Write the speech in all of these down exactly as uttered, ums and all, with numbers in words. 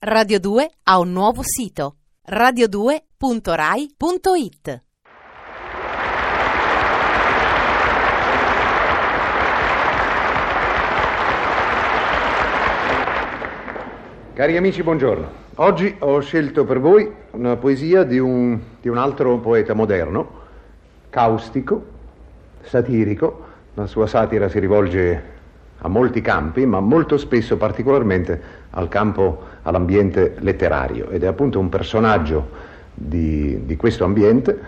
Radio due ha un nuovo sito, radio due punto rai punto it. Cari amici, buongiorno. Oggi ho scelto per voi una poesia di un, di un altro poeta moderno, caustico, satirico. La sua satira si rivolge a molti campi, ma molto spesso particolarmente al campo, all'ambiente letterario, ed è appunto un personaggio di, di questo ambiente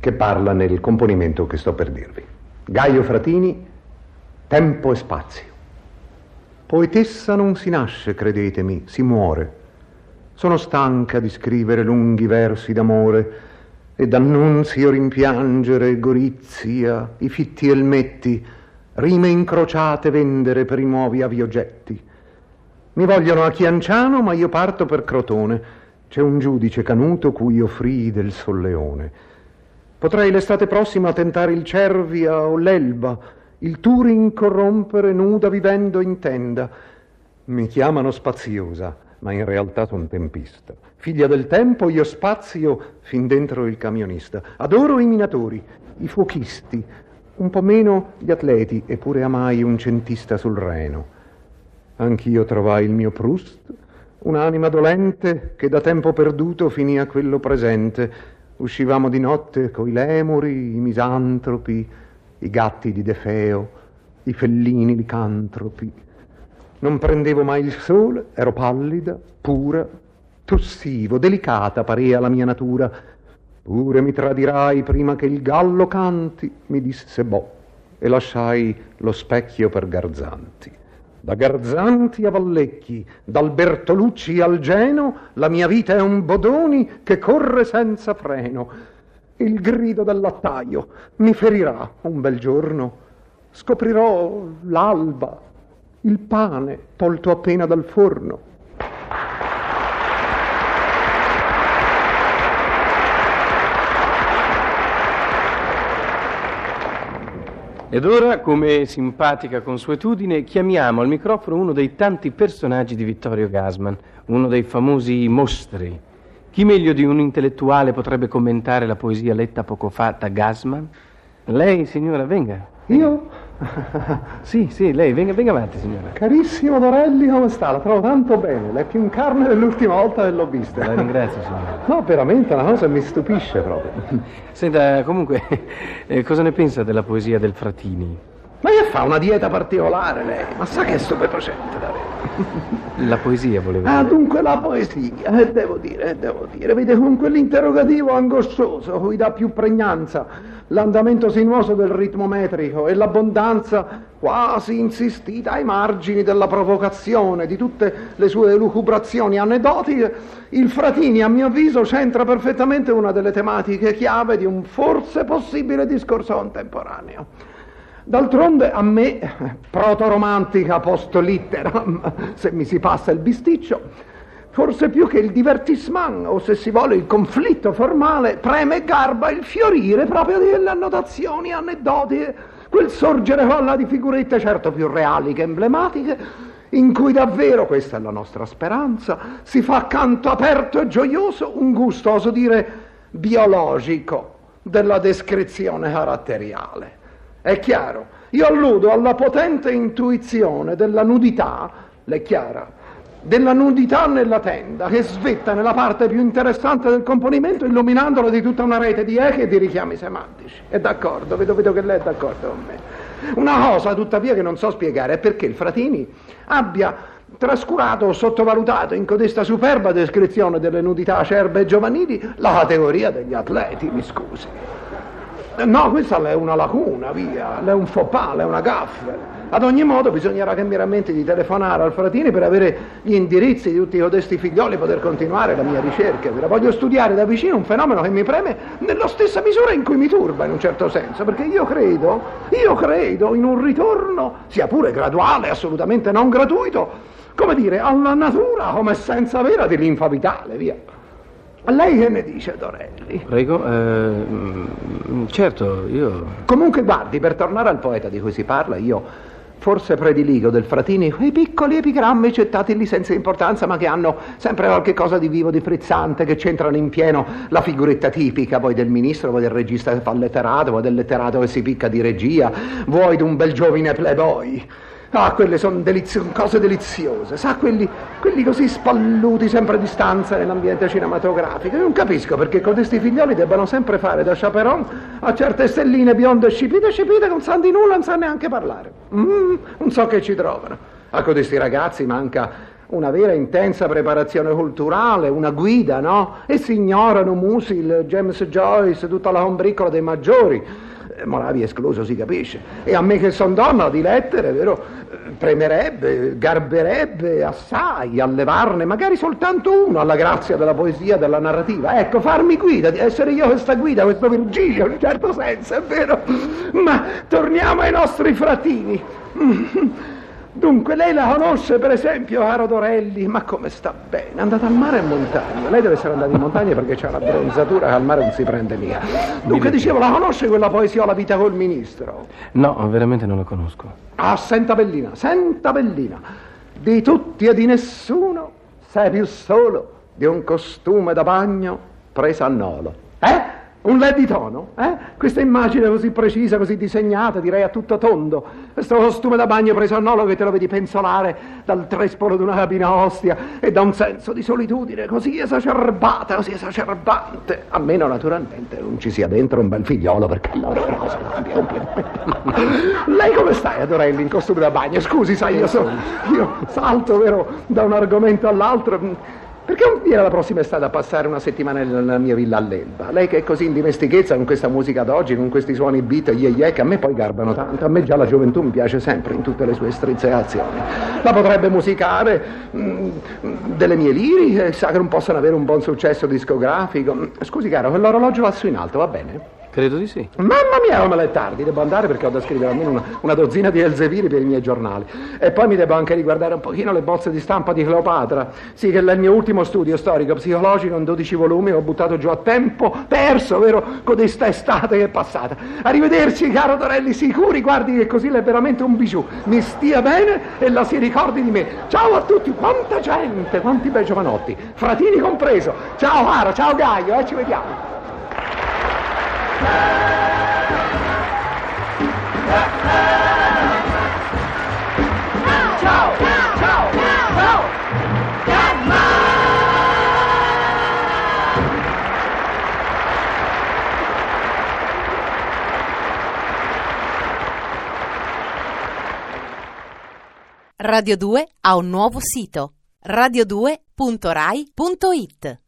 che parla nel componimento che sto per dirvi. Gaio Fratini, Tempo e Spazio. Poetessa non si nasce, credetemi, si muore. Sono stanca di scrivere lunghi versi d'amore e d'annunzio rimpiangere Gorizia, i fitti elmetti, rime incrociate vendere per i nuovi aviogetti. Mi vogliono a Chianciano, ma io parto per Crotone. C'è un giudice canuto cui offrii del Solleone. Potrei l'estate prossima tentare il Cervia o l'Elba, il Turin corrompere nuda vivendo in tenda. Mi chiamano spaziosa, ma in realtà son tempista. Figlia del tempo, io spazio fin dentro il camionista. Adoro i minatori, i fuochisti, un po' meno gli atleti, eppure amai un centista sul Reno. Anch'io trovai il mio Proust, un'anima dolente che da tempo perduto finì a quello presente. Uscivamo di notte coi lemuri, i misantropi, i gatti di Defeo, i fellini licantropi. Non prendevo mai il sole, ero pallida, pura, tossivo, delicata parea la mia natura. Pure mi tradirai prima che il gallo canti, mi disse Bo, e lasciai lo specchio per Garzanti. Da Garzanti a Vallecchi, dal Bertolucci al Geno, la mia vita è un Bodoni che corre senza freno. Il grido del lattaio mi ferirà un bel giorno. Scoprirò l'alba, il pane tolto appena dal forno. Ed ora, come simpatica consuetudine, chiamiamo al microfono uno dei tanti personaggi di Vittorio Gassman, uno dei famosi mostri. Chi meglio di un intellettuale potrebbe commentare la poesia letta poco fa da Gassman? Lei, signora, venga. venga. Io? sì, sì, lei, venga, venga avanti, signora. Carissimo Dorelli, come sta? La trovo tanto bene, lei è più in carne dell'ultima volta che l'ho vista. La ringrazio, signora. No, veramente, una cosa mi stupisce proprio. Senta, comunque, eh, cosa ne pensa della poesia del Fratini? Ma che fa? Una dieta particolare, lei? Ma sa che è stupefacente, davvero. La poesia, volevo dire. Ah, dunque, la poesia, eh, devo dire, eh, devo dire. Vede, con quell'interrogativo angoscioso cui dà più pregnanza l'andamento sinuoso del ritmo metrico e l'abbondanza quasi insistita ai margini della provocazione di tutte le sue elucubrazioni aneddotiche, il Fratini, a mio avviso, centra perfettamente una delle tematiche chiave di un forse possibile discorso contemporaneo. D'altronde a me, protoromantica post litteram, se mi si passa il bisticcio, forse più che il divertissement, o se si vuole il conflitto formale, preme e garba il fiorire proprio delle annotazioni aneddotiche, quel sorgere folla di figurette certo più reali che emblematiche, in cui davvero, questa è la nostra speranza, si fa canto aperto e gioioso un gusto, oso dire, biologico della descrizione caratteriale. È chiaro, io alludo alla potente intuizione della nudità, l'è chiara, della nudità nella tenda che svetta nella parte più interessante del componimento, illuminandola di tutta una rete di eche e di richiami semantici. È d'accordo, vedo, vedo che lei è d'accordo con me. Una cosa, tuttavia, che non so spiegare è perché il Fratini abbia trascurato o sottovalutato in codesta superba descrizione delle nudità acerbe e giovanili la categoria degli atleti, mi scusi. No, questa è una lacuna, via, è un faux pas, è una gaffe. Ad ogni modo bisognerà che mi rammenti di telefonare al Fratini per avere gli indirizzi di tutti codesti figlioli e poter continuare la mia ricerca. Voglio studiare da vicino un fenomeno che mi preme nella stessa misura in cui mi turba, in un certo senso, perché io credo, io credo in un ritorno, sia pure graduale, assolutamente non gratuito, come dire, alla natura come essenza vera dell'infa vitale, via. Lei che ne dice, Dorelli? Prego, eh, certo, io... Comunque, guardi, per tornare al poeta di cui si parla, io Forse prediligo del Fratini quei piccoli epigrammi gettati lì senza importanza, ma che hanno sempre qualche cosa di vivo, di frizzante, che c'entrano in pieno la figuretta tipica, poi del ministro, poi del regista che fa il letterato, poi del letterato che si picca di regia, vuoi d'un bel giovine playboy. Ah, quelle sono delizio- cose deliziose, sa, quelli, quelli così spalluti sempre a distanza nell'ambiente cinematografico. Io non capisco perché codesti figlioli debbano sempre fare da chaperon a certe stelline bionde scipite scipite che non sanno di nulla, non sanno neanche parlare. Mm, non so che ci trovano. A codesti ragazzi manca una vera intensa preparazione culturale, una guida, no? E si ignorano Musil, James Joyce, tutta la combriccola dei maggiori. Moravia escluso, si capisce. E a me che son donna di lettere, vero, premerebbe, garberebbe assai allevarne magari soltanto uno alla grazia della poesia, della narrativa. Ecco, farmi guida, di essere io questa guida, questo Virgilio in un certo senso, è vero. Ma torniamo ai nostri Fratini. Dunque, lei la conosce, per esempio, caro Dorelli, ma come sta bene? È andata al mare e in montagna. Lei deve essere andata in montagna perché c'è una bronzatura che al mare non si prende via. Dunque, dicevo, la conosce quella poesiola Vita col ministro? No, veramente non la conosco. Ah, senta bellina, senta bellina. Di tutti e di nessuno sei più solo di un costume da bagno presa a Nolo. Eh? Un led di tono, eh? Questa immagine così precisa, così disegnata, direi a tutto tondo. Questo costume da bagno preso a Nolo che te lo vedi penzolare dal trespolo di una cabina ostia e da un senso di solitudine così esacerbata, così esacerbante. A meno, naturalmente, non ci sia dentro un bel figliolo, perché allora è una cosa cambia completamente. Lei come stai, Dorelli, in costume da bagno? Scusi, sai, io, so, io salto, vero, da un argomento all'altro. Perché non viene la prossima estate a passare una settimana nella mia villa all'Elba? Lei che è così in dimestichezza con questa musica d'oggi, con questi suoni beat, ye ye, che a me poi garbano tanto. A me già la gioventù mi piace sempre in tutte le sue strizzazioni. La potrebbe musicare mh, delle mie liriche, sa che non possono avere un buon successo discografico. Scusi caro, quell'orologio lassù in alto, va bene? Credo di sì. Mamma mia, come è tardi, devo andare perché ho da scrivere almeno una, una dozzina di Elzeviri per i miei giornali. E poi mi devo anche riguardare un pochino le bozze di stampa di Cleopatra. Sì, che è il mio ultimo studio storico-psicologico in dodici volumi, ho buttato giù a tempo perso, vero, con questa estate che è passata. Arrivederci, caro Dorelli, sicuri, guardi che così è veramente un bijou. Mi stia bene e la si ricordi di me. Ciao a tutti, quanta gente, quanti bei giovanotti, Fratini compreso. Ciao caro, ciao Gaio, eh, ci vediamo. Ciao, ciao, ciao, Radio due ha un nuovo sito: radio due punto rai punto it.